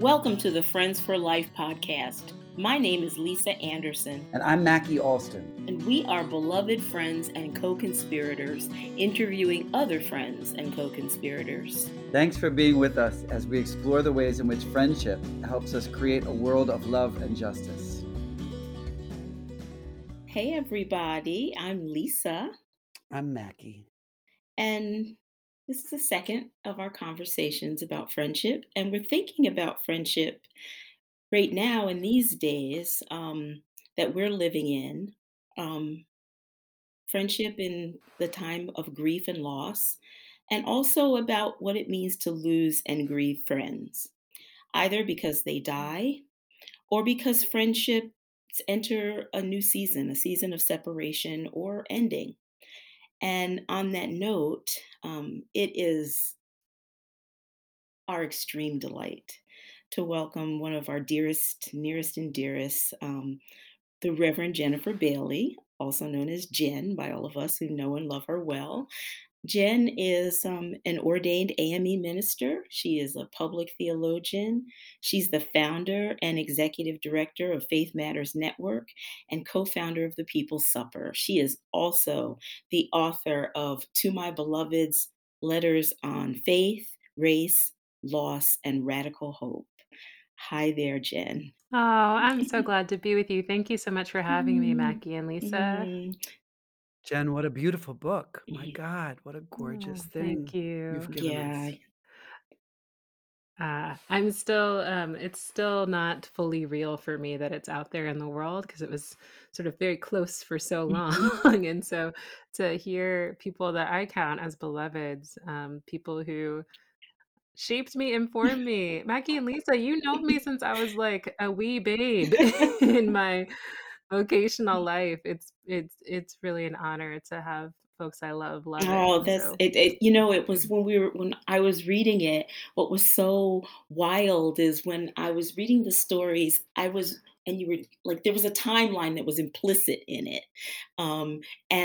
Welcome to the Friends for Life podcast. My name is Lisa Anderson. And I'm Mackie Alston. And we are beloved friends and co-conspirators, interviewing other friends and co-conspirators. Thanks for being with us as we explore the ways in which friendship helps us create a world of love and justice. Hey everybody, I'm Lisa. I'm Mackie. And this is the second of our conversations about friendship, and we're thinking about friendship right now in these days that we're living in. Friendship in the time of grief and loss, and also about what it means to lose and grieve friends, either because they die or because friendships enter a new season, a season of separation or ending. And on that note, it is our extreme delight to welcome one of our dearest, nearest, and dearest, the Reverend Jennifer Bailey, also known as Jen by all of us who know and love her well. Jen is an ordained AME minister. She is a public theologian. She's the founder and executive director of Faith Matters Network and co-founder of the People's Supper. She is also the author of To My Beloveds: Letters on Faith, Race, Loss, and Radical Hope. Hi there, Jen. Oh, I'm so glad to be with you. Thank you so much for having me, Mackie and Lisa. Jen, what a beautiful book. My God, what a gorgeous thing. Thank you. You've given us. I'm still, it's still not fully real for me that it's out there in the world, because it was sort of very close for so long. And so to hear people that I count as beloveds, people who shaped me, informed me. Mackie and Lisa, you know me since I was like a wee babe in my vocational life. It's really an honor to have folks I love. Oh, that's so. It was when I was reading it. What was so wild is when I was reading the stories, and you were like, there was a timeline that was implicit in it. And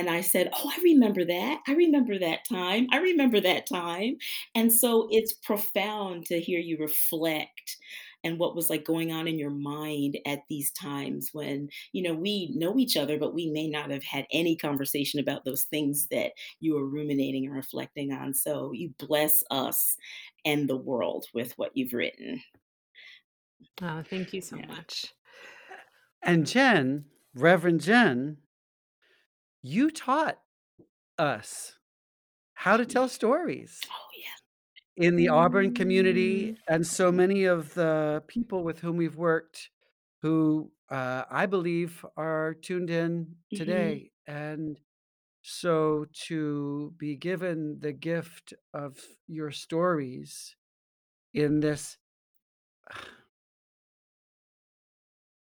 I said, oh, I remember that. I remember that time. I remember that time. And so it's profound to hear you reflect and what was like going on in your mind at these times when, you know, we know each other, but we may not have had any conversation about those things that you were ruminating and reflecting on. So you bless us and the world with what you've written. Oh, thank you so much. And Jen, Reverend Jen, you taught us how to tell stories. Oh, yeah. In the Auburn community, and so many of the people with whom we've worked who I believe are tuned in today. And so to be given the gift of your stories in this...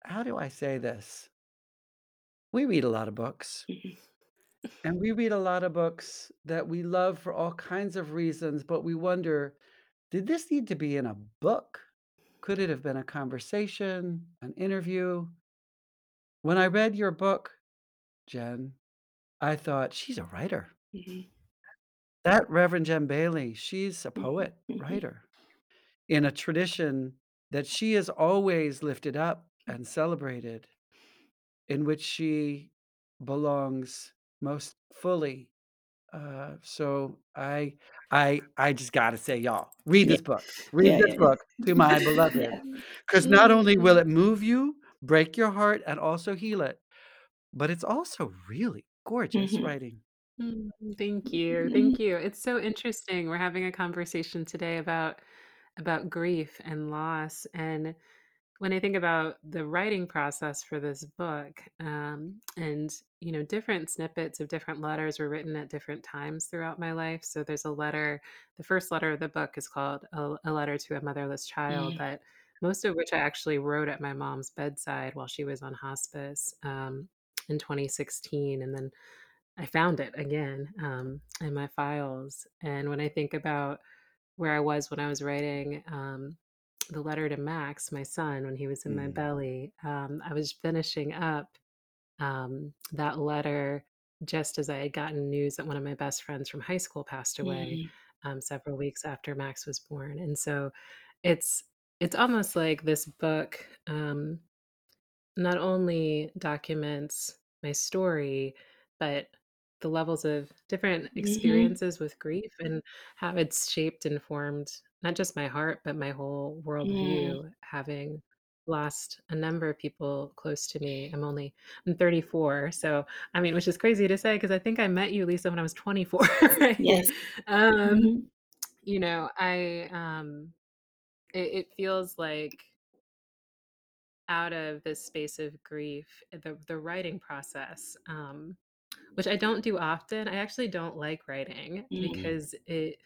How do I say this? We read a lot of books, and we read a lot of books that we love for all kinds of reasons, but we wonder, did this need to be in a book? Could it have been a conversation, an interview? When I read your book, Jen, I thought, she's a writer. That Reverend Jen Bailey, she's a poet, writer, in a tradition that she has always lifted up and celebrated, in which she belongs most fully. So I just gotta say, y'all, read this book. Read this book, To My Beloved. Because not only will it move you, break your heart, and also heal it, but it's also really gorgeous writing. Thank you. Thank you. It's so interesting. We're having a conversation today about grief and loss, and when I think about the writing process for this book, and, you know, different snippets of different letters were written at different times throughout my life. So there's a letter, the first letter of the book is called A Letter to a Motherless Child, that most of which I actually wrote at my mom's bedside while she was on hospice in 2016. And then I found it again in my files. And when I think about where I was when I was writing, the letter to Max, my son, when he was in my belly, I was finishing up that letter just as I had gotten news that one of my best friends from high school passed away several weeks after Max was born. And so it's it's almost like this book not only documents my story, but the levels of different experiences with grief and how it's shaped and formed not just my heart, but my whole worldview, having lost a number of people close to me. I'm 34. So, I mean, which is crazy to say, because I think I met you, Lisa, when I was 24. Right? Yes. You know, it feels like out of this space of grief, the writing process, which I don't do often. I actually don't like writing because it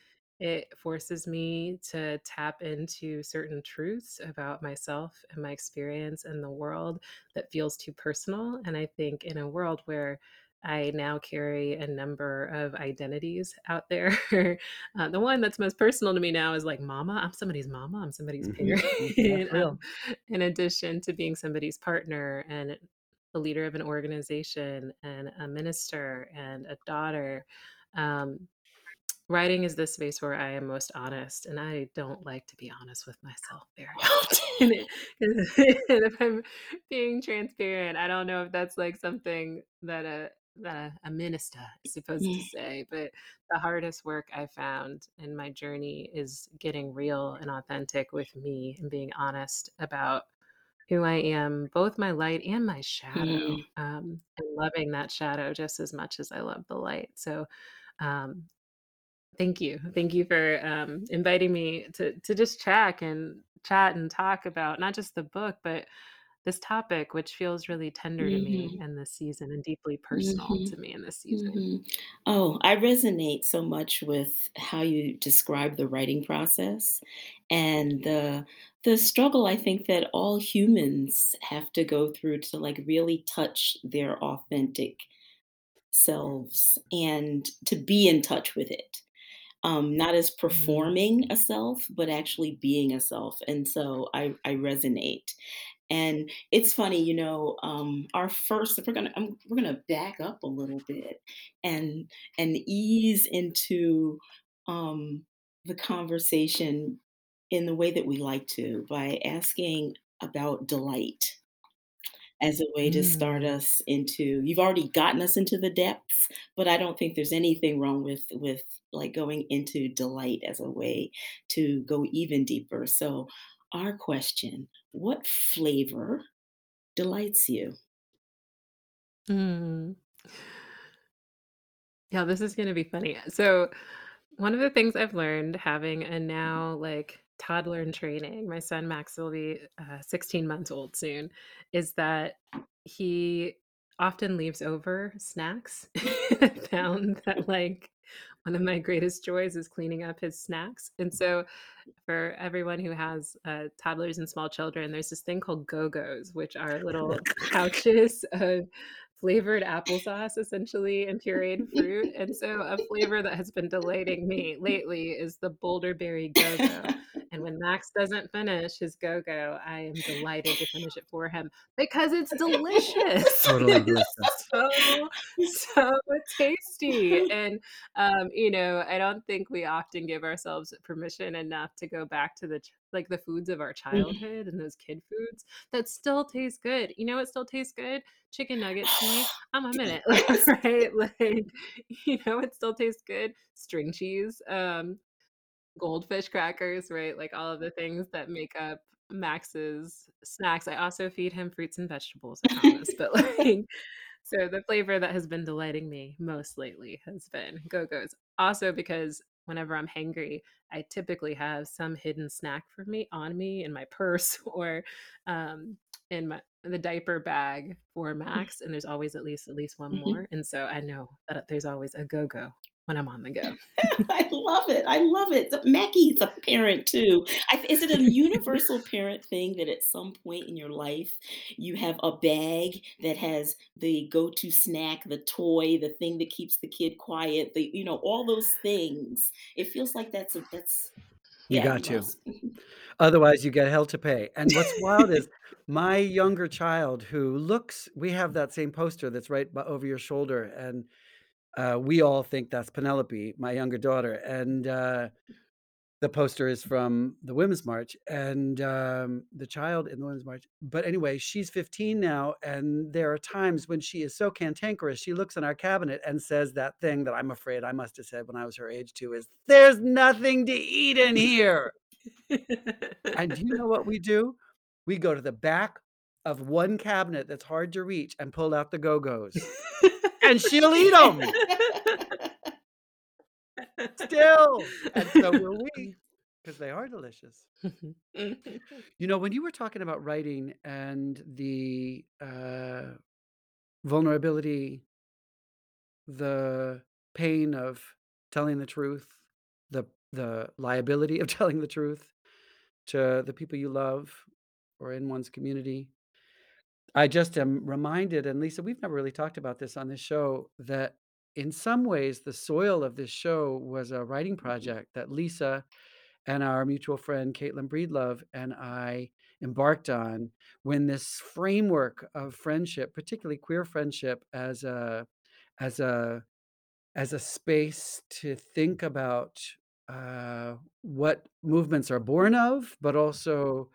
forces me to tap into certain truths about myself and my experience and the world that feels too personal. And I think in a world where I now carry a number of identities out there, the one that's most personal to me now is like mama. I'm somebody's mama. I'm somebody's parent. In addition to being somebody's partner and the leader of an organization and a minister and a daughter, writing is the space where I am most honest, and I don't like to be honest with myself very often. And if I'm being transparent, I don't know if that's like something that a minister is supposed to say, but the hardest work I found in my journey is getting real and authentic with me and being honest about who I am, both my light and my shadow, and loving that shadow just as much as I love the light. So, Thank you for inviting me to just chat and talk about not just the book, but this topic, which feels really tender to me in this season and deeply personal to me in this season. Oh, I resonate so much with how you describe the writing process and the struggle I think that all humans have to go through to like really touch their authentic selves and to be in touch with it. Not as performing a self, but actually being a self. And so I resonate. And it's funny, you know, we're gonna back up a little bit and ease into the conversation in the way that we like to by asking about delight as a way to start us into, you've already gotten us into the depths, but I don't think there's anything wrong with like going into delight as a way to go even deeper. So our question, what flavor delights you? Yeah, this is gonna be funny. So one of the things I've learned having a now like toddler in training, my son Max will be 16 months old soon, is that he often leaves over snacks. I found that like one of my greatest joys is cleaning up his snacks. And so for everyone who has toddlers and small children, there's this thing called Go-Go's, which are little pouches of flavored applesauce, essentially, and pureed fruit. And so a flavor that has been delighting me lately is the Boulder Berry Go-Go. And when Max doesn't finish his Go-Go, I am delighted to finish it for him because it's delicious. Totally delicious. So tasty. And, you know, I don't think we often give ourselves permission enough to go back to the foods of our childhood and those kid foods that still taste good. You know what still tastes good? Chicken nuggets to me. I'm a minute. Right? Like, you know what still tastes good? String cheese. Goldfish crackers, right? Like all of the things that make up Max's snacks. I also feed him fruits and vegetables, I promise. But like, so the flavor that has been delighting me most lately has been Go-Go's. Also because whenever I'm hangry, I typically have some hidden snack on me in my purse or in the diaper bag for Max. And there's always at least one more. And so I know that there's always a Go-Go when I'm on the go. I love it. Mackie's a parent too. Is it a universal parent thing that at some point in your life you have a bag that has the go-to snack, the toy, the thing that keeps the kid quiet, the, you know, all those things? It feels like that's you got to. Otherwise you get hell to pay. And what's wild is my younger child who looks, we have that same poster that's right over your shoulder, and we all think that's Penelope, my younger daughter. And the poster is from the Women's March and the child in the Women's March. But anyway, she's 15 now. And there are times when she is so cantankerous, she looks in our cabinet and says that thing that I'm afraid I must have said when I was her age too, is there's nothing to eat in here. And do you know what we do? We go to the back of one cabinet that's hard to reach and pull out the Go-Go's and she'll eat them. Still, and so will we, because they are delicious. You know, when you were talking about writing and the vulnerability, the pain of telling the truth, the liability of telling the truth to the people you love or in one's community, I just am reminded, and Lisa, we've never really talked about this on this show, that in some ways, the soil of this show was a writing project that Lisa and our mutual friend, Caitlin Breedlove, and I embarked on when this framework of friendship, particularly queer friendship, as a space to think about what movements are born of, but also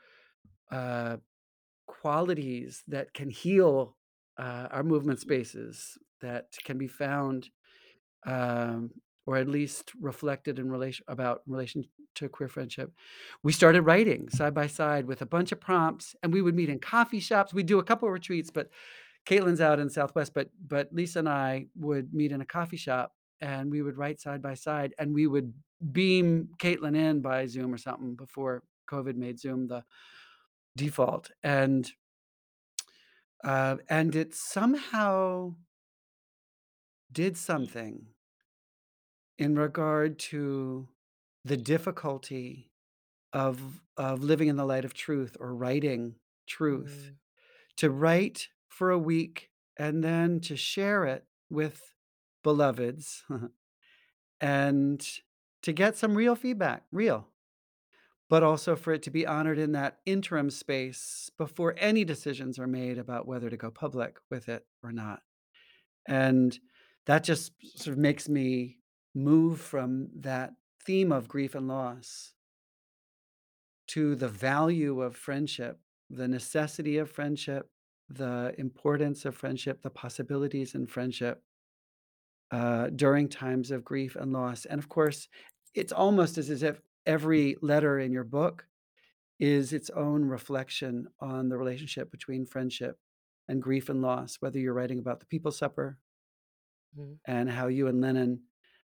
qualities that can heal our movement spaces, that can be found or at least reflected in relation to queer friendship. We started writing side by side with a bunch of prompts, and we would meet in coffee shops. We'd do a couple of retreats, but Caitlin's out in Southwest, but Lisa and I would meet in a coffee shop and we would write side by side, and we would beam Caitlin in by Zoom or something before COVID made Zoom the default. And it somehow did something in regard to the difficulty of living in the light of truth or writing truth, to write for a week and then to share it with beloveds and to get some real feedback, but also for it to be honored in that interim space before any decisions are made about whether to go public with it or not. And that just sort of makes me move from that theme of grief and loss to the value of friendship, the necessity of friendship, the importance of friendship, the possibilities in friendship during times of grief and loss. And of course, it's almost as if every letter in your book is its own reflection on the relationship between friendship and grief and loss, whether you're writing about the People's Supper, and how you and Lennon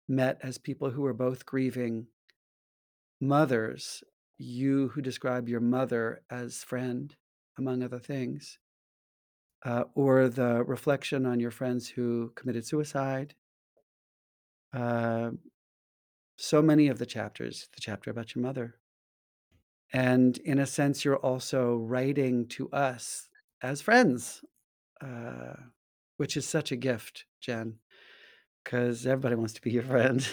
met as people who were both grieving mothers, you who describe your mother as friend, among other things, or the reflection on your friends who committed suicide. So many of the chapters, the chapter about your mother. And in a sense, you're also writing to us as friends, which is such a gift, Jen, because everybody wants to be your friend.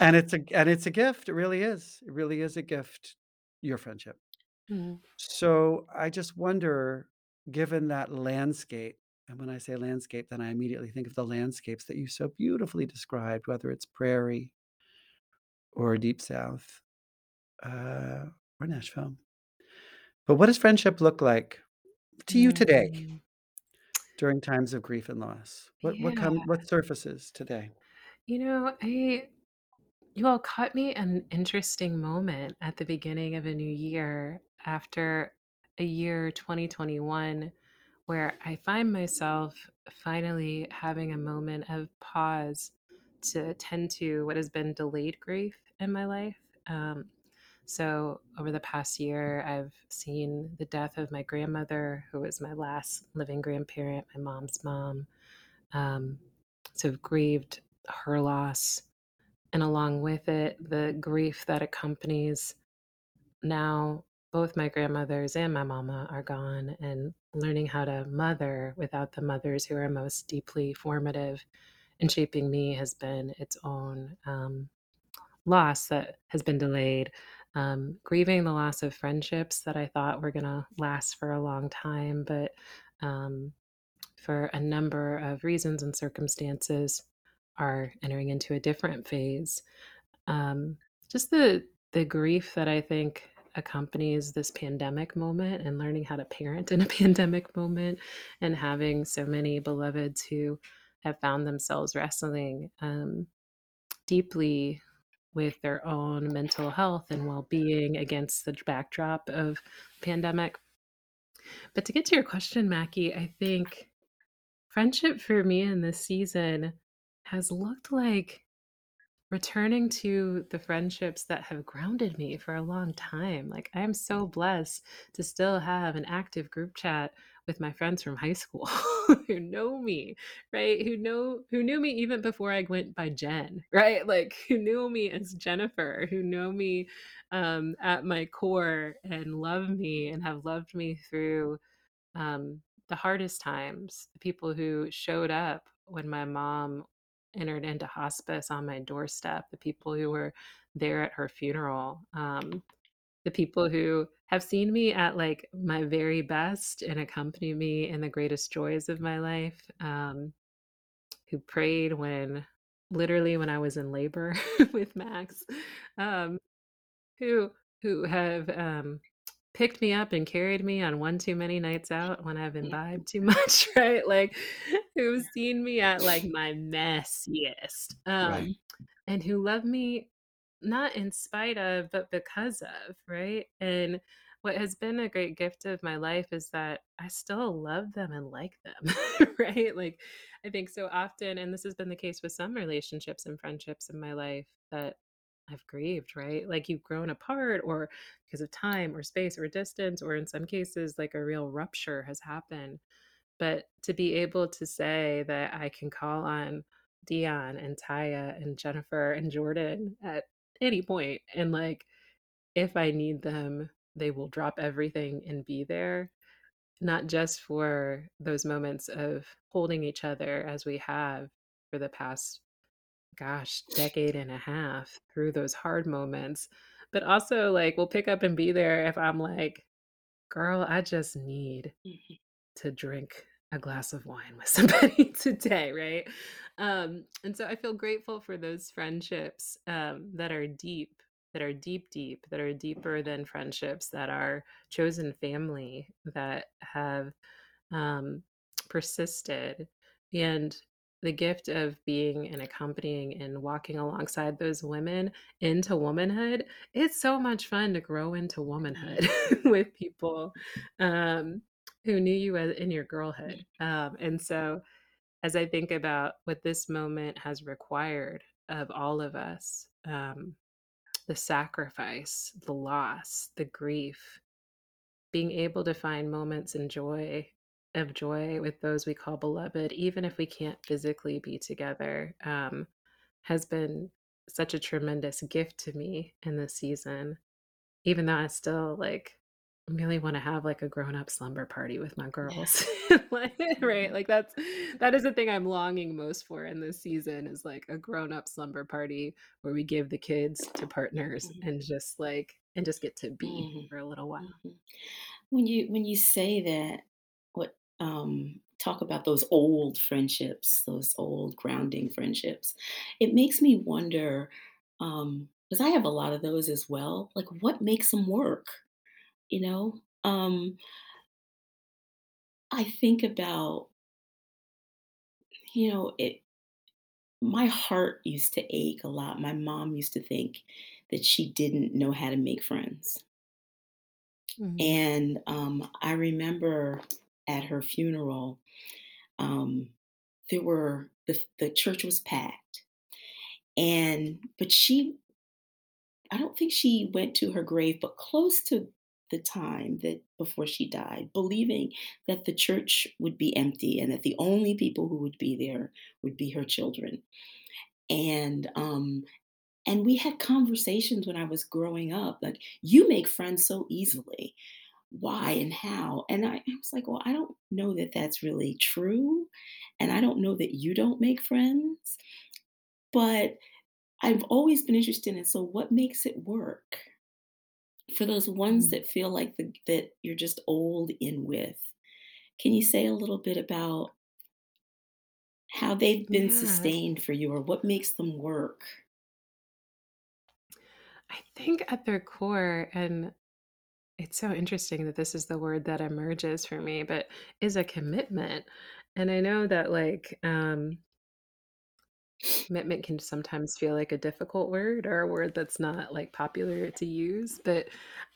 and it's a gift. It really is. It really is a gift, your friendship. So I just wonder, given that landscape, and when I say landscape, then I immediately think of the landscapes that you so beautifully described, whether it's prairie or deep south or Nashville. But what does friendship look like to you today during times of grief and loss? What surfaces today? You know, you all caught me an interesting moment at the beginning of a new year, after a year 2021, where I find myself finally having a moment of pause to attend to what has been delayed grief in my life. So over the past year, I've seen the death of my grandmother, who was my last living grandparent, my mom's mom. So I've grieved her loss, and along with it, the grief that accompanies now both my grandmothers and my mama are gone, and learning how to mother without the mothers who are most deeply formative and shaping me has been its own loss that has been delayed. Grieving the loss of friendships that I thought were going to last for a long time, but for a number of reasons and circumstances are entering into a different phase. Just the the grief that I think accompanies this pandemic moment and learning how to parent in a pandemic moment and having so many beloveds who have found themselves wrestling deeply with their own mental health and well-being against the backdrop of pandemic. But to get to your question, Mackie, I think friendship for me in this season has looked like returning to the friendships that have grounded me for a long time. Like, I'm so blessed to still have an active group chat with my friends from high school who know me, right? Who knew me even before I went by Jen, right? Like, who knew me as Jennifer, who know me at my core and love me and have loved me through the hardest times. The people who showed up when my mom entered into hospice on my doorstep, the people who were there at her funeral, the people who have seen me at like my very best and accompany me in the greatest joys of my life, who prayed when I was in labor with Max, who have picked me up and carried me on one too many nights out when I've imbibed too much, right? Like, who've seen me at like my messiest, right, and who love me not in spite of, but because of, right? And what has been a great gift of my life is that I still love them and like them, right? Like, I think so often, and this has been the case with some relationships and friendships in my life that I've grieved, right? Like, you've grown apart, or because of time or space or distance, or in some cases, like a real rupture has happened. But to be able to say that I can call on Dion and Taya and Jennifer and Jordan at any point, and like, if I need them, they will drop everything and be there, not just for those moments of holding each other as we have for the past decade and a half through those hard moments, but also like, we'll pick up and be there if I'm like, girl, I just need to drink a glass of wine with somebody today, right? And so I feel grateful for those friendships that are deep, that are deeper than friendships that are chosen family, that have persisted. And the gift of being and accompanying and walking alongside those women into womanhood, it's so much fun to grow into womanhood with people who knew you in your girlhood. And so as I think about what this moment has required of all of us, the sacrifice, the loss, the grief, being able to find moments in joy with those we call beloved, even if we can't physically be together, has been such a tremendous gift to me in this season, even though I still like really want to have like a grown-up slumber party with my girls. Yeah. Right? Like, that is the thing I'm longing most for in this season, is like a grown-up slumber party where we give the kids to partners and just like, and just get to be for a little while. When you say that, talk about those old friendships, those old grounding friendships, it makes me wonder, because I have a lot of those as well, like, what makes them work? You know, I think about, you know, my heart used to ache a lot. My mom used to think that she didn't know how to make friends. Mm-hmm. And I remember at her funeral, the church was packed, but I don't think she went to her grave, but close to the time that before she died, believing that the church would be empty and that the only people who would be there would be her children. And we had conversations when I was growing up, like, you make friends so easily. Why and how? And I was like, well, I don't know that that's really true. And I don't know that you don't make friends, but I've always been interested in, so what makes it work? For those ones that feel like that you're just old in with, can you say a little bit about how they've been sustained for you, or what makes them work? I think at their core, and it's so interesting that this is the word that emerges for me, but is a commitment. And I know that like commitment can sometimes feel like a difficult word or a word that's not like popular to use, but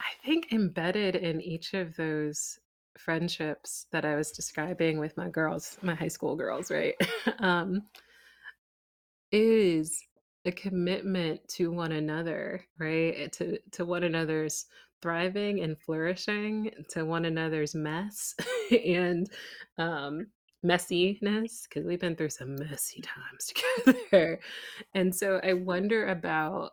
I think embedded in each of those friendships that I was describing with my girls, my high school girls, right, is a commitment to one another, right, to one another's thriving and flourishing, to one another's mess and messiness, because we've been through some messy times together. And so I wonder about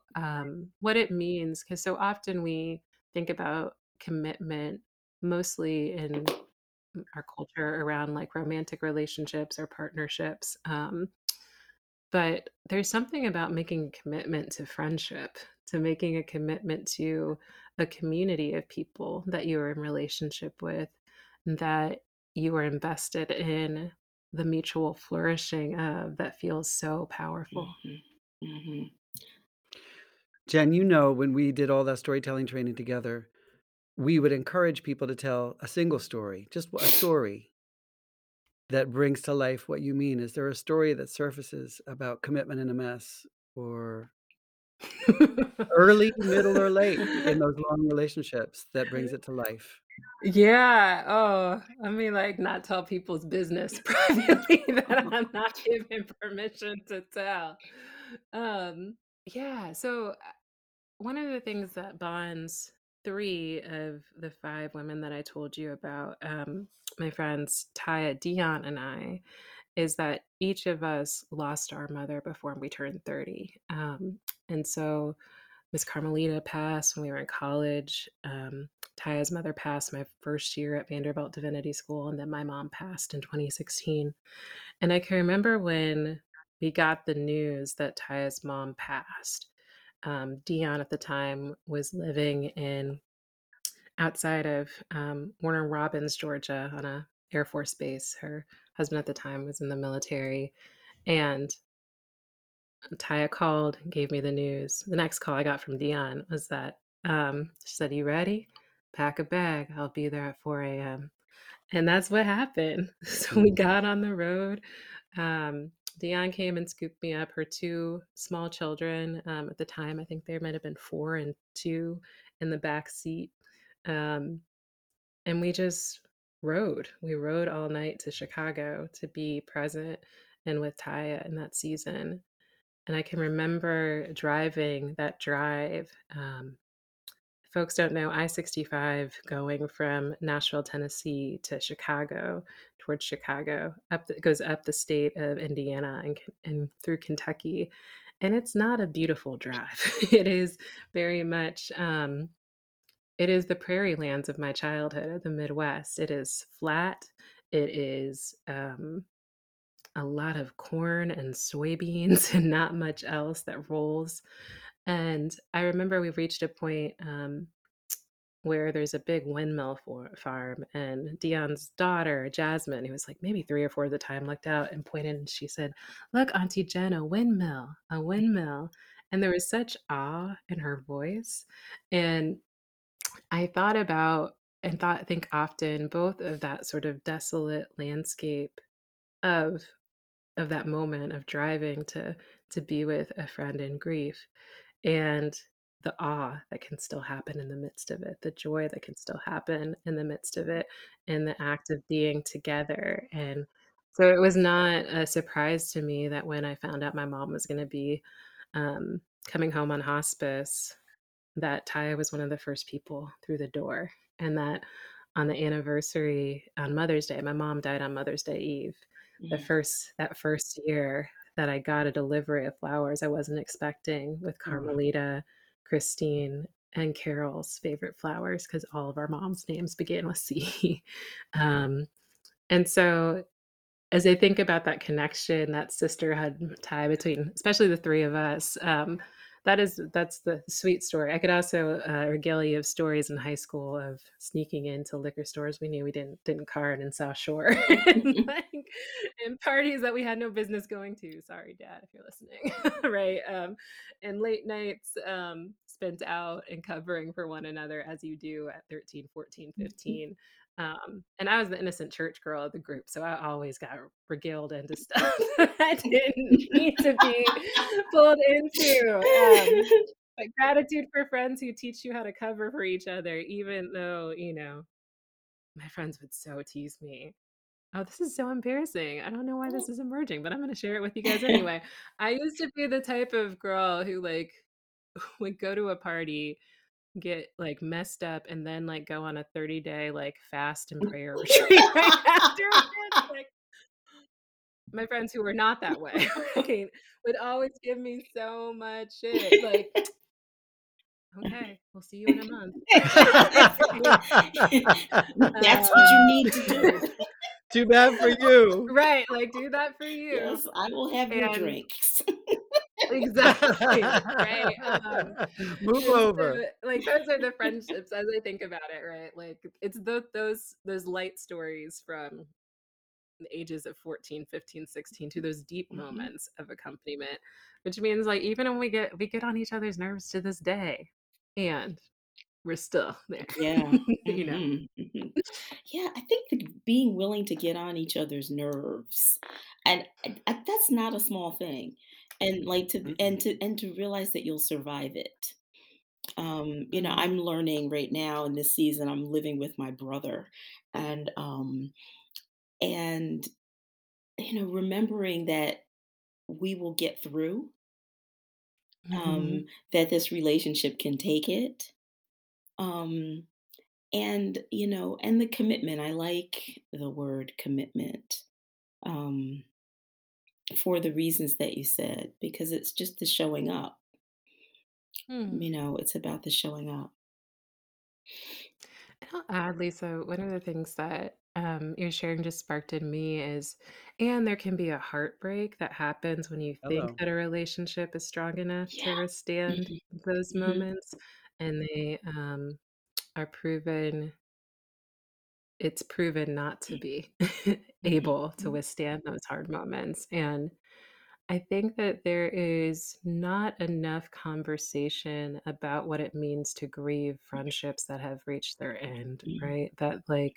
what it means, because so often we think about commitment mostly in our culture around like romantic relationships or partnerships. But there's something about making a commitment to friendship, to making a commitment to a community of people that you are in relationship with, that you are invested in the mutual flourishing of, that feels so powerful. Mm-hmm. Mm-hmm. Jen, you know, when we did all that storytelling training together, we would encourage people to tell a single story, just a story that brings to life what you mean. Is there a story that surfaces about commitment in a mess, or early, middle, or late in those long relationships that brings it to life? Yeah. Oh, I mean, like, not tell people's business privately that I'm not given permission to tell. Yeah. So one of the things that bonds three of the five women that I told you about, my friends Taya, Dion, and I, is that each of us lost our mother before we turned 30. And so Miss Carmelita passed when we were in college. Taya's mother passed my first year at Vanderbilt Divinity School, and then my mom passed in 2016. And I can remember when we got the news that Taya's mom passed. Dion at the time was living outside of Warner Robins, Georgia, on a Air Force Base. Her husband at the time was in the military, and Taya called, gave me the news. The next call I got from Dion was that she said, "You ready? Pack a bag. I'll be there at 4 a.m. And that's what happened. So we got on the road. Dion came and scooped me up. Her two small children, at the time, I think there might have been 4 and 2, in the back seat. And we just rode. We rode all night to Chicago to be present and with Taya in that season. And I can remember driving that drive. Folks don't know, I-65 going from Nashville, Tennessee to Chicago, towards Chicago, goes up the state of Indiana and through Kentucky. And it's not a beautiful drive. It is very much, it is the prairie lands of my childhood, of the Midwest. It is flat. It is a lot of corn and soybeans and not much else that rolls. And I remember we reached a point where there's a big windmill farm, and Dion's daughter, Jasmine, who was like maybe 3 or 4 at the time, looked out and pointed, and she said, "Look, Auntie Jen, a windmill, a windmill." And there was such awe in her voice. And I think often both of that sort of desolate landscape of that moment of driving to be with a friend in grief, and the awe that can still happen in the midst of it, the joy that can still happen in the midst of it, and the act of being together. And so it was not a surprise to me that when I found out my mom was going to be coming home on hospice, that Taya was one of the first people through the door. And that on the anniversary on Mother's Day, my mom died on Mother's Day Eve. Mm-hmm. That first year that I got a delivery of flowers I wasn't expecting, with Carmelita, mm-hmm. Christine, and Carol's favorite flowers, because all of our mom's names began with C. And so as I think about that connection, that sisterhood tie between, especially the three of us, that's the sweet story. I could also regale you of stories in high school of sneaking into liquor stores we knew we didn't card in South Shore, and parties that we had no business going to. Sorry, Dad, if you're listening, right? And late nights spent out and covering for one another as you do at 13, 14, 15. And I was the innocent church girl of the group, so I always got regaled into stuff that I didn't need to be pulled into. But gratitude for friends who teach you how to cover for each other, even though, you know, my friends would so tease me. Oh, this is so embarrassing. I don't know why this is emerging, but I'm going to share it with you guys anyway. I used to be the type of girl who like would go to a party, get like messed up, and then like go on a 30-day like fast and prayer retreat right after. Like, my friends who were not that way, right, would always give me so much shit. Like, okay, we'll see you in a month. That's what you need to do. Too bad for you. Right, like do that for you. Yes, I will have your drinks. Exactly. Right. Move over. So, like those are the friendships as I think about it, right? Like it's those light stories from the ages of 14, 15, 16 to those deep moments of accompaniment, which means like even when we get on each other's nerves to this day and we're still there. Yeah. You know. Mm-hmm. Yeah, I think being willing to get on each other's nerves, and that's not a small thing. And like to realize that you'll survive it. You know, I'm learning right now in this season, I'm living with my brother, and you know, remembering that we will get through, that this relationship can take it. And, you know, and the commitment, I like the word commitment, for the reasons that you said, because it's just the showing up, you know, it's about the showing up. And I'll add, Lisa, one of the things that your sharing just sparked in me is, and there can be a heartbreak that happens when you think that a relationship is strong enough to withstand those moments. And they it's proven not to be able to withstand those hard moments. And I think that there is not enough conversation about what it means to grieve friendships that have reached their end, right? That like,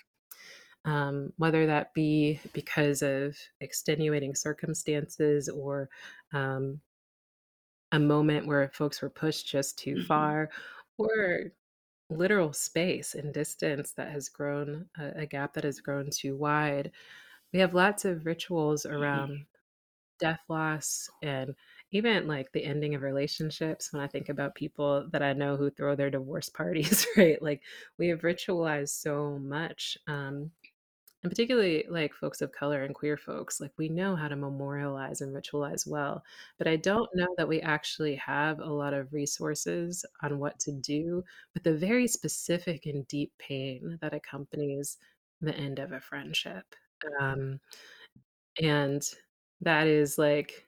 whether that be because of extenuating circumstances or a moment where folks were pushed just too far, or literal space and distance that has grown, a gap that has grown too wide. We have lots of rituals around death, loss, and even like the ending of relationships. When I think about people that I know who throw their divorce parties, right? Like we have ritualized so much. And particularly like folks of color and queer folks, like we know how to memorialize and ritualize well, but I don't know that we actually have a lot of resources on what to do with the very specific and deep pain that accompanies the end of a friendship. And that is like,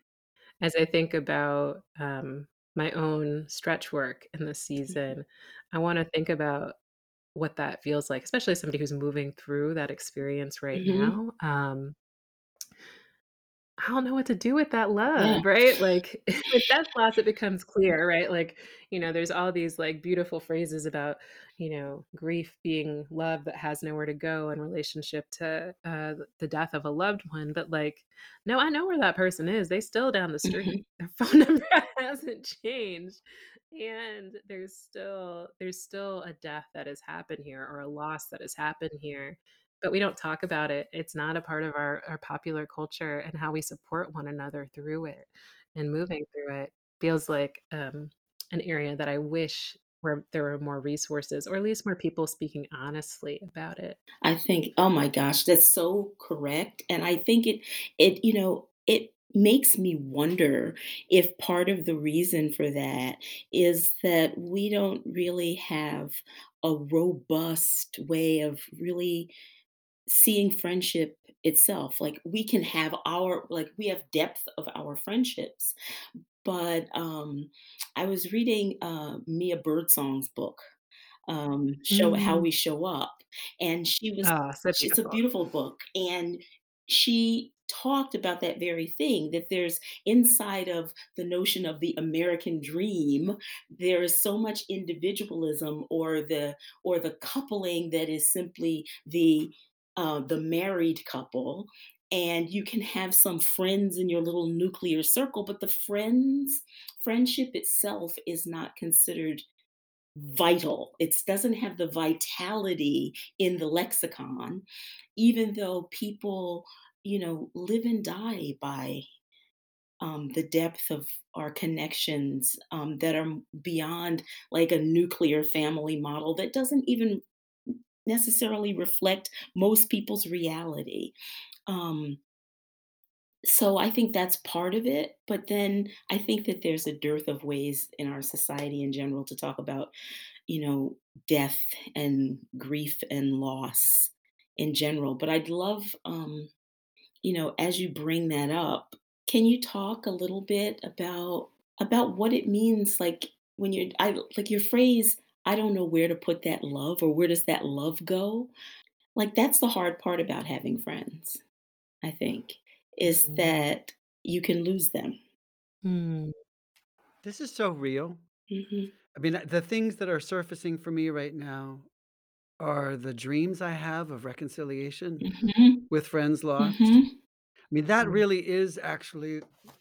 as I think about my own stretch work in this season, I want to think about what that feels like, especially somebody who's moving through that experience right now. I don't know what to do with that love, right? Like with death loss, it becomes clear, right? Like, you know, there's all these like beautiful phrases about, you know, grief being love that has nowhere to go in relationship to the death of a loved one. But like, no, I know where that person is. They still down the street. Their phone number hasn't changed. And there's still a death that has happened here or a loss that has happened here, but we don't talk about it. It's not a part of our popular culture, and how we support one another through it and moving through it feels like an area that I wish where there were more resources, or at least more people speaking honestly about it. I think, oh my gosh, that's so correct. And I think it you know, it makes me wonder if part of the reason for that is that we don't really have a robust way of really seeing friendship itself. Like we can have we have depth of our friendships, but I was reading Mia Birdsong's book, Show How We Show Up, and she was, it's a beautiful book, and she talked about that very thing, that there's inside of the notion of the American dream, there is so much individualism or the coupling that is simply the married couple. And you can have some friends in your little nuclear circle, but the friendship itself is not considered vital. It doesn't have the vitality in the lexicon, even though people, live and die by the depth of our connections that are beyond like a nuclear family model that doesn't even necessarily reflect most people's reality. So I think that's part of it. But then I think that there's a dearth of ways in our society in general to talk about, death and grief and loss in general. But I'd love, as you bring that up, can you talk a little bit about what it means? Like when your phrase, I don't know where to put that love, or where does that love go? Like, that's the hard part about having friends, I think, is that you can lose them. This is so real. Mm-hmm. I mean, the things that are surfacing for me right now are the dreams I have of reconciliation mm-hmm. with friends lost. Mm-hmm. I mean, that really is actually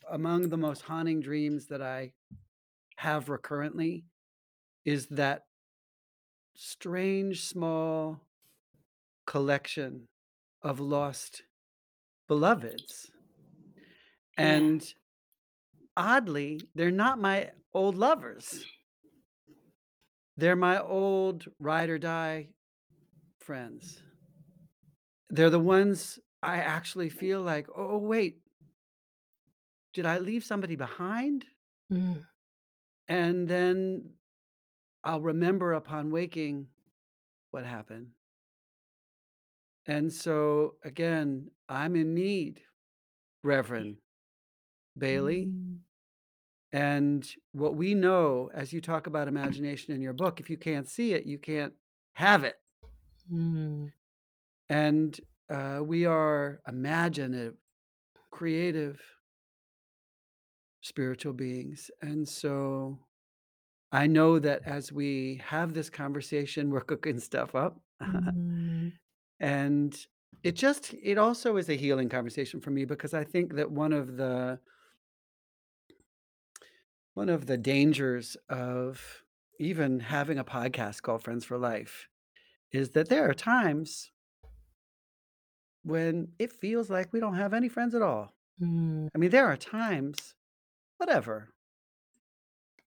among the most haunting dreams that I have recurrently, is that strange, small collection of lost beloveds. And oddly, they're not my old lovers. They're my old ride or die friends. They're the ones I actually feel like, oh, wait, did I leave somebody behind? Mm. And then I'll remember upon waking what happened. And so, again, I'm in need, Reverend Bailey. Mm-hmm. And what we know, as you talk about imagination in your book, if you can't see it, you can't have it. Mm-hmm. And we are imaginative, creative, spiritual beings. And so I know that as we have this conversation, we're cooking stuff up. Mm-hmm. And it also is a healing conversation for me, because I think that one of the dangers of even having a podcast called Friends for Life is that there are times when it feels like we don't have any friends at all. Mm. I mean, there are times,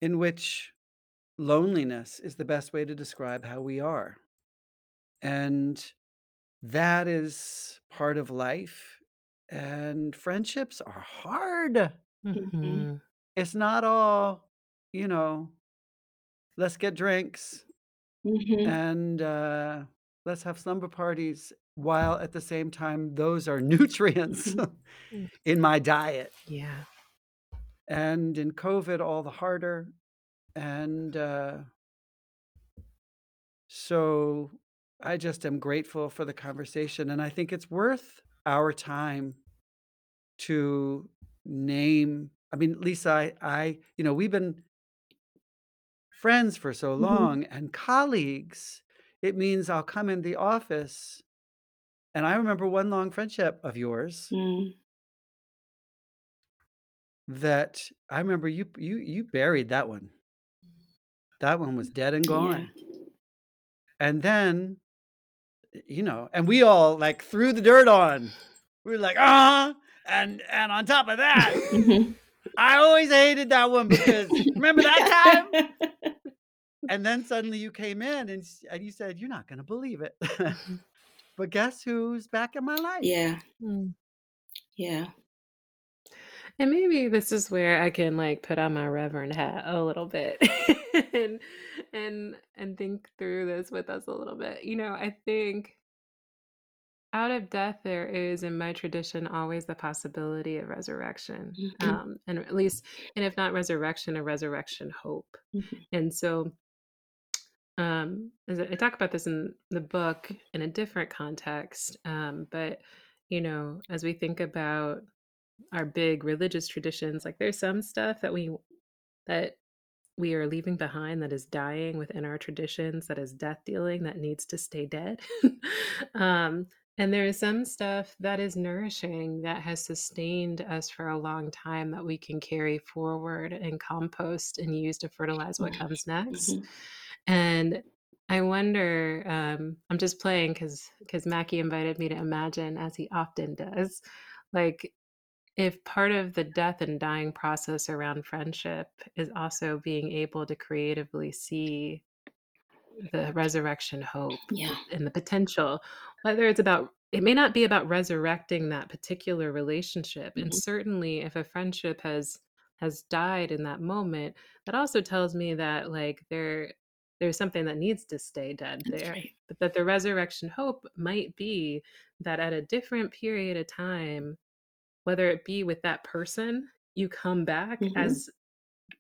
in which loneliness is the best way to describe how we are. And that is part of life, and friendships are hard. Mm-hmm. It's not all, let's get drinks mm-hmm. and let's have slumber parties, while at the same time, those are nutrients in my diet. Yeah. And in COVID, all the harder. And so I just am grateful for the conversation. And I think it's worth our time to name. I mean, Lisa, I we've been friends for so long mm-hmm. and colleagues. It means I'll come in the office. And I remember one long friendship of yours mm. that I remember you buried that one. That one was dead and gone. Yeah. And then, and we all like threw the dirt on. We were like, and on top of that, mm-hmm. I always hated that one because remember that time? And then suddenly you came in and you said, you're not going to believe it. But guess who's back in my life? Yeah. Mm. Yeah. And maybe this is where I can like put on my Reverend hat a little bit and think through this with us a little bit. I think out of death, there is in my tradition always the possibility of resurrection. Mm-hmm. And at least, and if not resurrection, a resurrection hope. Mm-hmm. And so as I talk about this in the book in a different context, but you know, as we think about our big religious traditions, like there's some stuff that we are leaving behind that is dying within our traditions, that is death dealing, that needs to stay dead. And there is some stuff that is nourishing, that has sustained us for a long time, that we can carry forward and compost and use to fertilize what comes next. Mm-hmm. And I wonder, I'm just playing because Mackie invited me to imagine, as he often does, like, if part of the death and dying process around friendship is also being able to creatively see the resurrection hope and the potential, whether it may not be about resurrecting that particular relationship. Mm-hmm. And certainly if a friendship has died in that moment, that also tells me that, like, there's something that needs to stay dead there. Right. But that the resurrection hope might be that at a different period of time, whether it be with that person, you come back as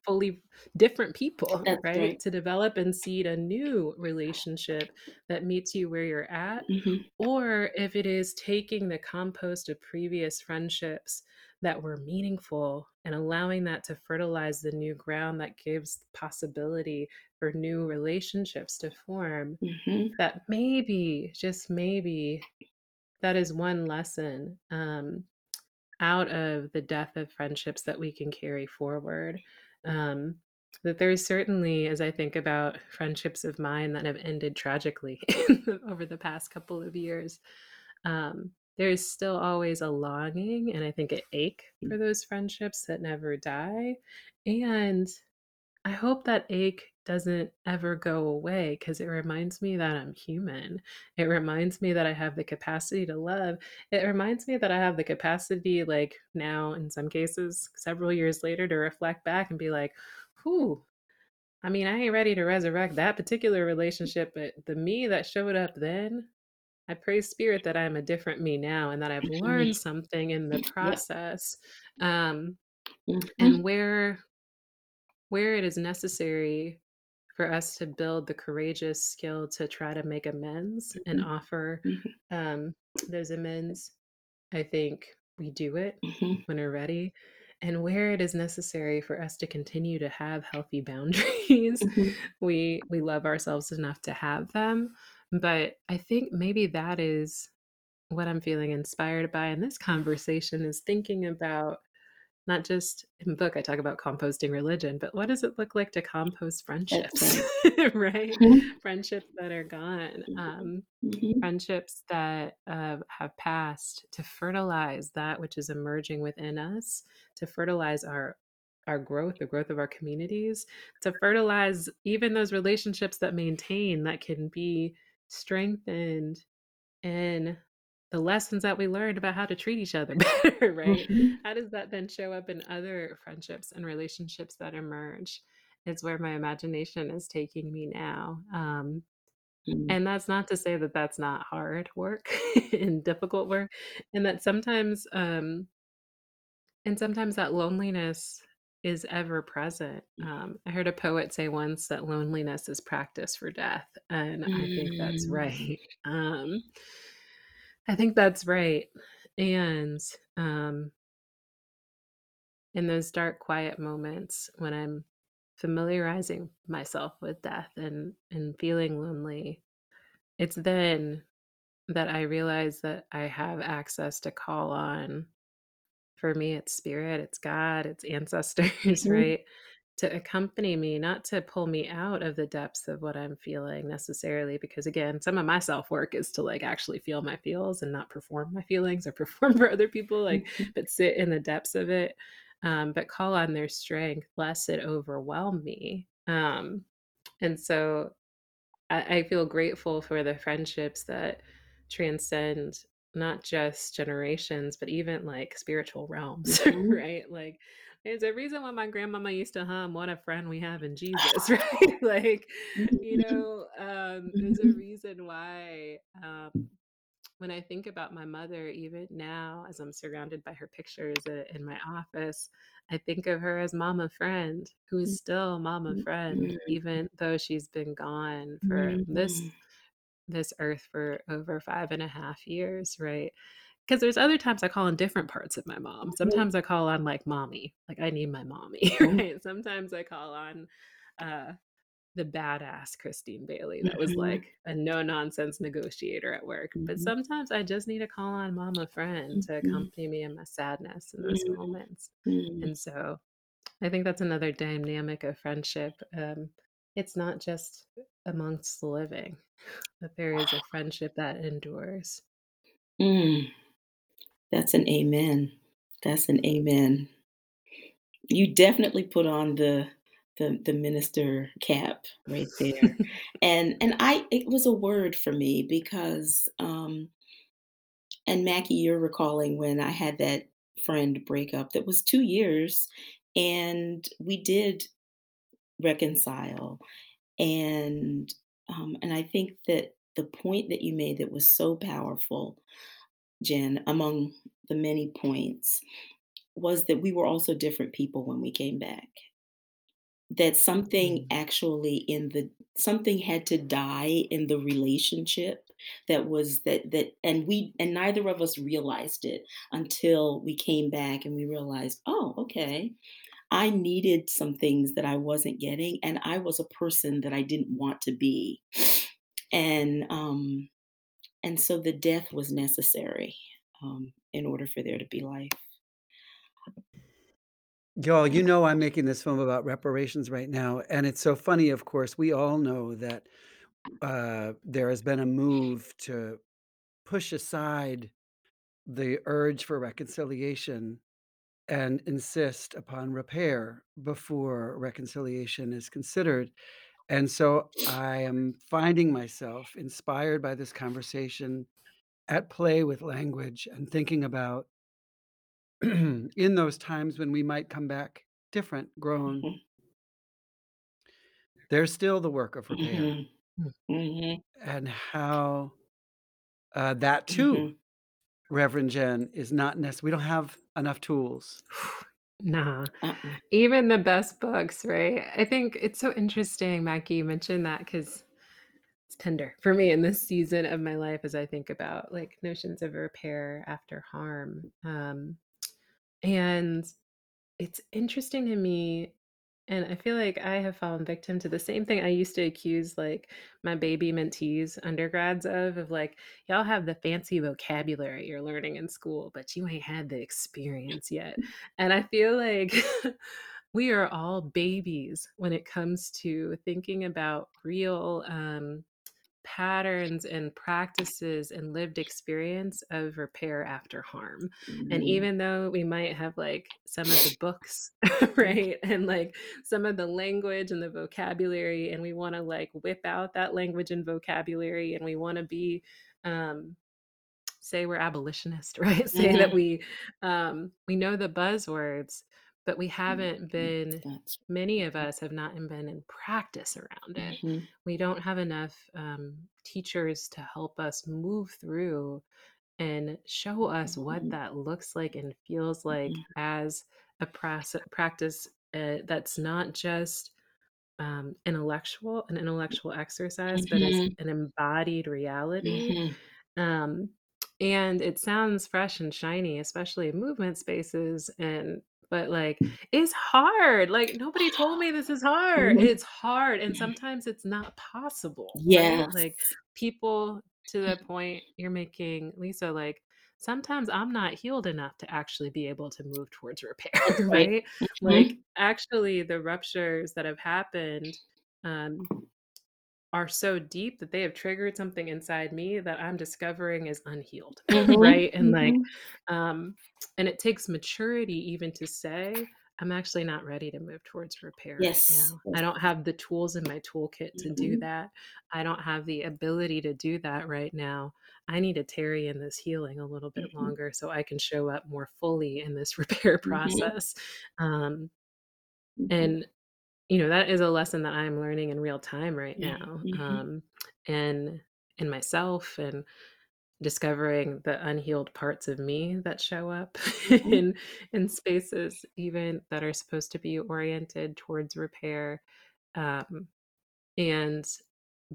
fully different people, right? To develop and seed a new relationship that meets you where you're at. Mm-hmm. Or if it is taking the compost of previous friendships that were meaningful and allowing that to fertilize the new ground that gives possibility for new relationships to form, that maybe, just maybe, that is one lesson out of the death of friendships that we can carry forward. That there is certainly, as I think about friendships of mine that have ended tragically over the past couple of years, there is still always a longing, and I think an ache for those friendships that never die. And I hope that ache doesn't ever go away, because it reminds me that I'm human. It reminds me that I have the capacity to love. It reminds me that I have the capacity, like, now, in some cases, several years later, to reflect back and be like, whew, I mean, I ain't ready to resurrect that particular relationship, but the me that showed up then, I praise Spirit that I'm a different me now, and that I've learned something in the process. And where it is necessary for us to build the courageous skill to try to make amends and offer those amends, I think we do it when we're ready. And where it is necessary for us to continue to have healthy boundaries, we love ourselves enough to have them. But I think maybe that is what I'm feeling inspired by in this conversation, is thinking about, not just in the book, I talk about composting religion, but what does it look like to compost friendships, right? Friendships that are gone, friendships that have passed, to fertilize that which is emerging within us, to fertilize our growth, the growth of our communities, to fertilize even those relationships that maintain, that can be strengthened in the lessons that we learned about how to treat each other better, right? How does that then show up in other friendships and relationships that emerge? It's where my imagination is taking me now. And that's not to say that that's not hard work and difficult work, and that sometimes, that loneliness is ever present. I heard a poet say once that loneliness is practice for death. And I think that's right. I think that's right. And in those dark, quiet moments when I'm familiarizing myself with death and feeling lonely, it's then that I realize that I have access to call on. For me, it's Spirit, it's God, it's ancestors, right? To accompany me, not to pull me out of the depths of what I'm feeling necessarily, because again, some of my self-work is to, like, actually feel my feels and not perform my feelings or perform for other people, like, but sit in the depths of it, but call on their strength, lest it overwhelm me. And so I feel grateful for the friendships that transcend not just generations, but even, like, spiritual realms, right? Like, there's a reason why my grandmama used to hum, "What a friend we have in Jesus," right? Like, you know, there's a reason why when I think about my mother, even now, as I'm surrounded by her pictures in my office, I think of her as Mama Friend, who is still Mama Friend, even though she's been gone for this earth for over 5.5 years, right? Because there's other times I call on different parts of my mom. Sometimes I call on like mommy, like I need my mommy, right? Sometimes I call on the badass Christine Bailey that was like a no-nonsense negotiator at work. But sometimes I just need to call on Mama Friend to accompany me in my sadness in those moments. And so I think that's another dynamic of friendship. It's not just amongst the living, but there is a friendship that endures. That's an amen. That's an amen. You definitely put on the minister cap right there. and it was a word for me because, and Mackie, you're recalling when I had that friend breakup that was 2 years and we did reconcile. And I think that the point that you made that was so powerful, Jen, among the many points, was that we were also different people when we came back. That something actually something had to die in the relationship and neither of us realized it until we came back and we realized, oh, okay, I needed some things that I wasn't getting, and I was a person that I didn't want to be. And so the death was necessary in order for there to be life. Y'all, you know I'm making this film about reparations right now. And it's so funny, of course, we all know that there has been a move to push aside the urge for reconciliation and insist upon repair before reconciliation is considered. And so I am finding myself inspired by this conversation, at play with language, and thinking about in those times when we might come back different, grown, there's still the work of repair, and how that too, Reverend Jen, is not necessary. We don't have enough tools. Nah, even the best books, right? I think it's so interesting, Mackie, you mentioned that, because it's tender for me in this season of my life as I think about like notions of repair after harm. And it's interesting to me, and I feel like I have fallen victim to the same thing I used to accuse like my baby mentees, undergrads of like, y'all have the fancy vocabulary you're learning in school, but you ain't had the experience yet. And I feel like we are all babies when it comes to thinking about real patterns and practices and lived experience of repair after harm. And even though we might have like some of the books, right? And like some of the language and the vocabulary, and we want to like whip out that language and vocabulary, and we want to be, say we're abolitionist, right? Say that we know the buzzwords, but we haven't been, many of us have not been in practice around it. We don't have enough teachers to help us move through and show us what that looks like and feels like as a practice that's not just an intellectual exercise, but as an embodied reality. And it sounds fresh and shiny, especially in movement spaces, but like, it's hard. Like, nobody told me this is hard. It's hard. And sometimes it's not possible. Yeah. Right? Like, people, to the point you're making, Lisa, like, sometimes I'm not healed enough to actually be able to move towards repair, right? Like, actually, the ruptures that have happened are so deep that they have triggered something inside me that I'm discovering is unhealed, right? And like, and it takes maturity even to say, I'm actually not ready to move towards repair right now. I don't have the tools in my toolkit to do that. I don't have the ability to do that right now. I need to tarry in this healing a little bit longer so I can show up more fully in this repair process. And you know, that is a lesson that I'm learning in real time right now, and in myself, and discovering the unhealed parts of me that show up in spaces even that are supposed to be oriented towards repair. And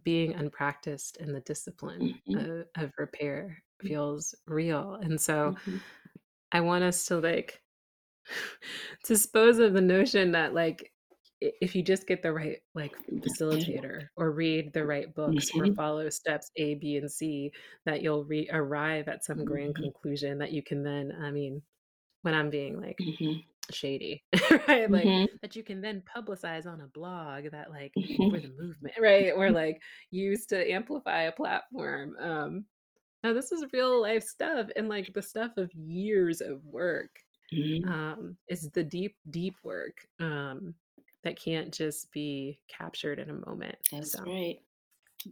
being unpracticed in the discipline mm-hmm. of repair feels real. And so mm-hmm. I want us to like dispose of the notion that like, if you just get the right like facilitator or read the right books mm-hmm. or follow steps A, B, and C, that you'll arrive at some mm-hmm. grand conclusion that you can then, I mean, when I'm being like mm-hmm. shady, right? Like mm-hmm. that you can then publicize on a blog that like mm-hmm. for the movement, right? Or like used to amplify a platform. Now this is real life stuff and like the stuff of years of work mm-hmm. Is the deep, deep work. That can't just be captured in a moment. That's so. Right.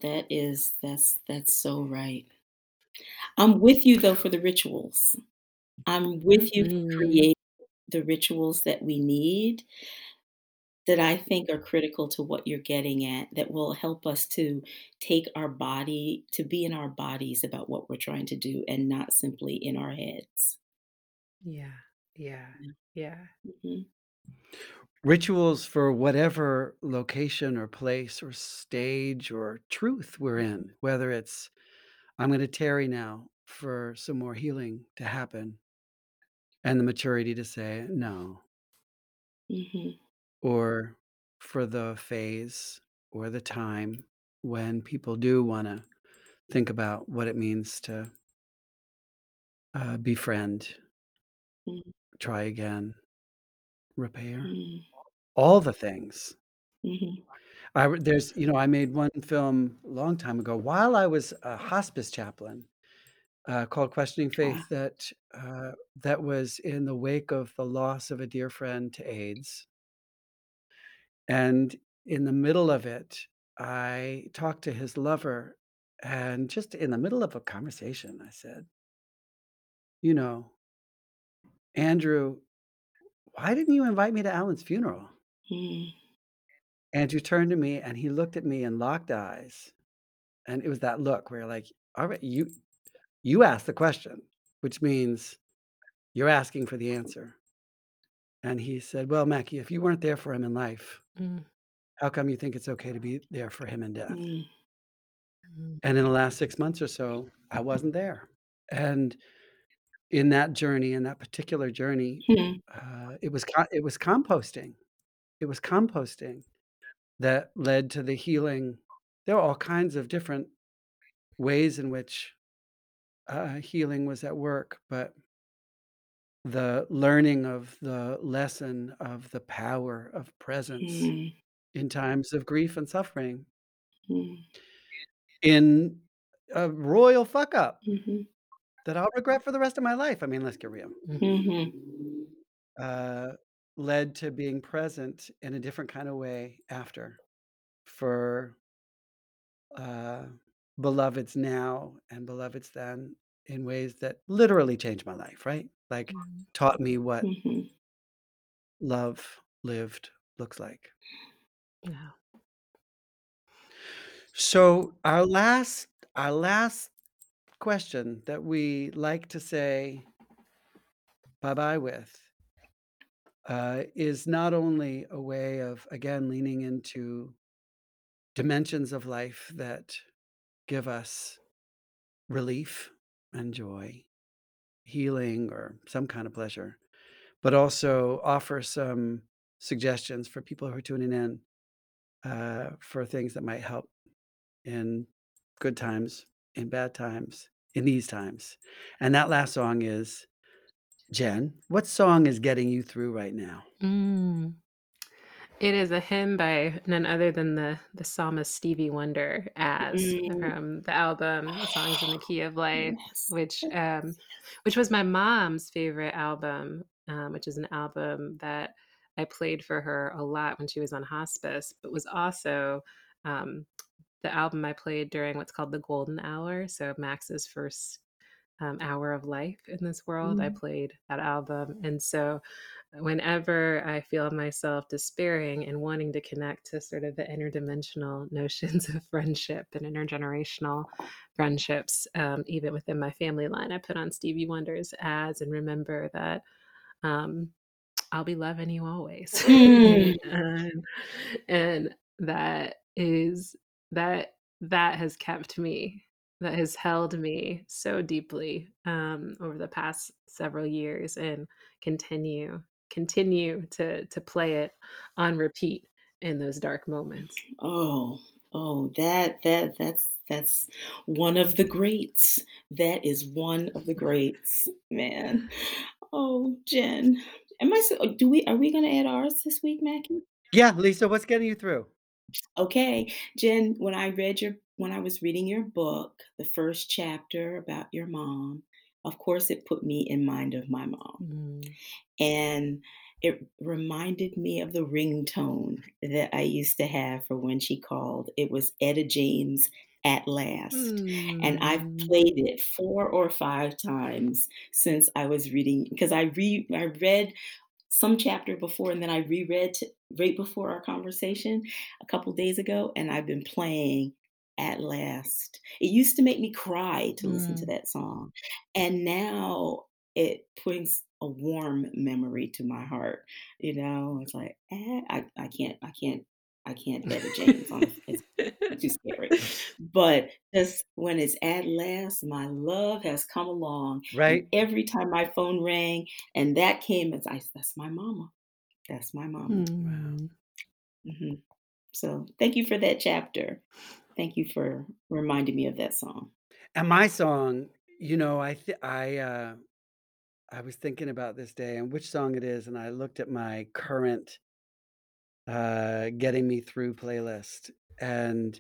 That's so right. I'm with you though for the rituals. I'm with you mm-hmm. to create the rituals that we need that I think are critical to what you're getting at, that will help us to take our body, to be in our bodies about what we're trying to do and not simply in our heads. Yeah. Mm-hmm. Rituals for whatever location or place or stage or truth we're in, whether it's, I'm going to tarry now for some more healing to happen and the maturity to say no, mm-hmm. or for the phase or the time when people do want to think about what it means to befriend, mm-hmm. try again, repair. Mm-hmm. All the things. Mm-hmm. I made one film a long time ago while I was a hospice chaplain called Questioning Faith that was in the wake of the loss of a dear friend to AIDS. And in the middle of it, I talked to his lover, and just in the middle of a conversation, I said, you know, Andrew, why didn't you invite me to Alan's funeral? Mm. Andrew turned to me and he looked at me and locked eyes. And it was that look where you're like, all right, you asked the question, which means you're asking for the answer. And he said, well, Mackie, if you weren't there for him in life, how come you think it's okay to be there for him in death? Mm. And in the last 6 months or so, I wasn't there. And in that journey, it was composting. It was composting that led to the healing. There were all kinds of different ways in which healing was at work, but the learning of the lesson of the power of presence mm-hmm. in times of grief and suffering, mm-hmm. in a royal fuck up mm-hmm. that I'll regret for the rest of my life. I mean, let's get real. Mm-hmm. Led to being present in a different kind of way after for beloveds now and beloveds then in ways that literally changed my life, right? Like taught me what mm-hmm. love lived looks like. Wow. So our last question that we like to say bye-bye with is not only a way of, again, leaning into dimensions of life that give us relief and joy, healing, or some kind of pleasure, but also offer some suggestions for people who are tuning in for things that might help in good times, in bad times, in these times. And that last song is, Jen, what song is getting you through right now? It is a hymn by none other than the psalmist Stevie Wonder, as from the album Songs in the Key of Life, which was my mom's favorite album, which is an album that I played for her a lot when she was on hospice, but was also the album I played during what's called the golden hour. So Max's first hour of life in this world. I played that album. And so whenever I feel myself despairing and wanting to connect to sort of the interdimensional notions of friendship and intergenerational friendships, even within my family line, I put on Stevie Wonder's "As" and remember that I'll be loving you always. And that that has kept me, that has held me so deeply over the past several years, and continue to play it on repeat in those dark moments. Oh, that's one of the greats. That is one of the greats, man. Oh, Jen, are we going to add ours this week, Mackie? Yeah, Lisa, what's getting you through? Okay, Jen, when I was reading your book, the first chapter about your mom, of course, it put me in mind of my mom. Mm. And it reminded me of the ringtone that I used to have for when she called. It was Etta James, At Last. Mm. And I've played it 4 or 5 times since I was reading, because I read some chapter before, and then I reread right before our conversation a couple days ago, and I've been playing At Last. It used to make me cry to listen to that song. And now it brings a warm memory to my heart. You know, it's like, I can't Etta James on it. It's too scary. But just when it's At Last, my love has come along. Right. And every time my phone rang and that came, that's my mama. That's my mama. Mm. Wow. Mm-hmm. So thank you for that chapter. Thank you for reminding me of that song. And my song, you know, I was thinking about this day and which song it is, and I looked at my current getting me through playlist, and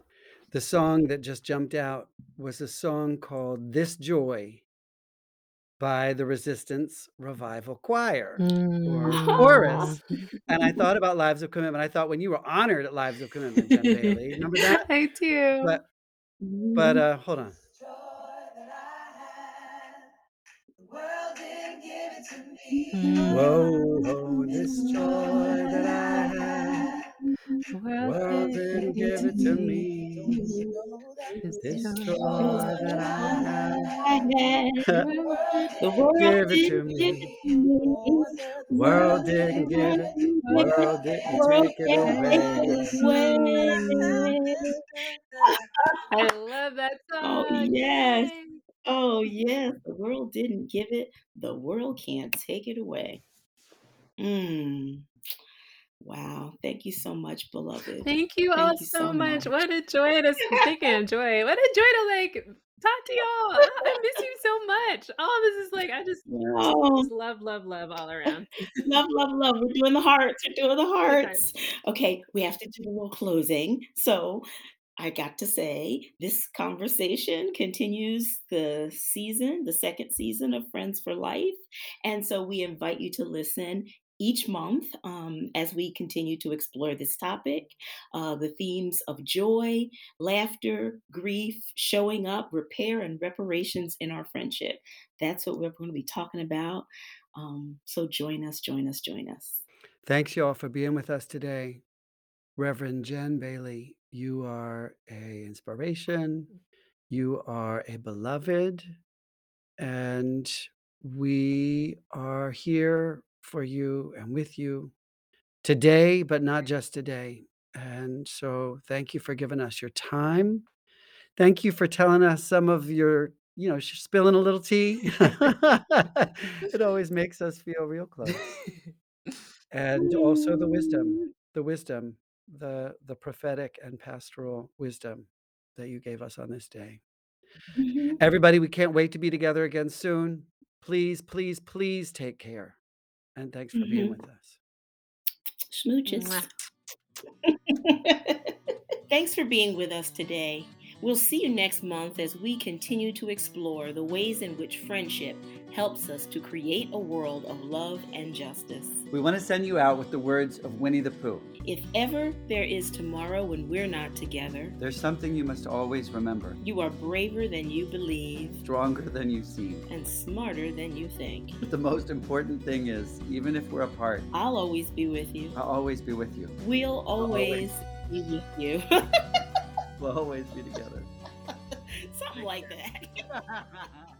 the song that just jumped out was a song called "This Joy" by the Resistance Revival Choir or chorus. And I thought about Lives of Commitment. I thought when you were honored at Lives of Commitment, Jen Bailey, remember that? I do. But hold on. Whoa, oh, this joy that I had, the world didn't give it to me. This joy that I had, the world didn't give it to me. World didn't give it, world didn't take it away. I love that song. Oh, yes. Oh, yes, the world didn't give it. The world can't take it away. Wow. Thank you so much, beloved. Thank you so much. What a joy to speak and joy. What a joy to talk to y'all. I miss you so much. All this is I just love all around. love. We're doing the hearts. Okay, we have to do a little closing. So I got to say, this conversation continues the second season of Friends for Life. And so we invite you to listen each month as we continue to explore this topic, the themes of joy, laughter, grief, showing up, repair, and reparations in our friendship. That's what we're going to be talking about. So join us. Thanks, y'all, for being with us today. Reverend Jen Bailey, you are an inspiration, you are a beloved, and we are here for you and with you today, but not just today. And so thank you for giving us your time. Thank you for telling us some of your, spilling a little tea. It always makes us feel real close. And also the wisdom. The prophetic and pastoral wisdom that you gave us on this day. Mm-hmm. Everybody, we can't wait to be together again soon. Please, please, please take care. And thanks for being with us. Smooches. Thanks for being with us today. We'll see you next month as we continue to explore the ways in which friendship helps us to create a world of love and justice. We want to send you out with the words of Winnie the Pooh. If ever there is tomorrow when we're not together, there's something you must always remember. You are braver than you believe, stronger than you seem, and smarter than you think. But the most important thing is, even if we're apart, I'll always be with you. I'll always be with you. We'll always be with you. We'll always be together. Something like that.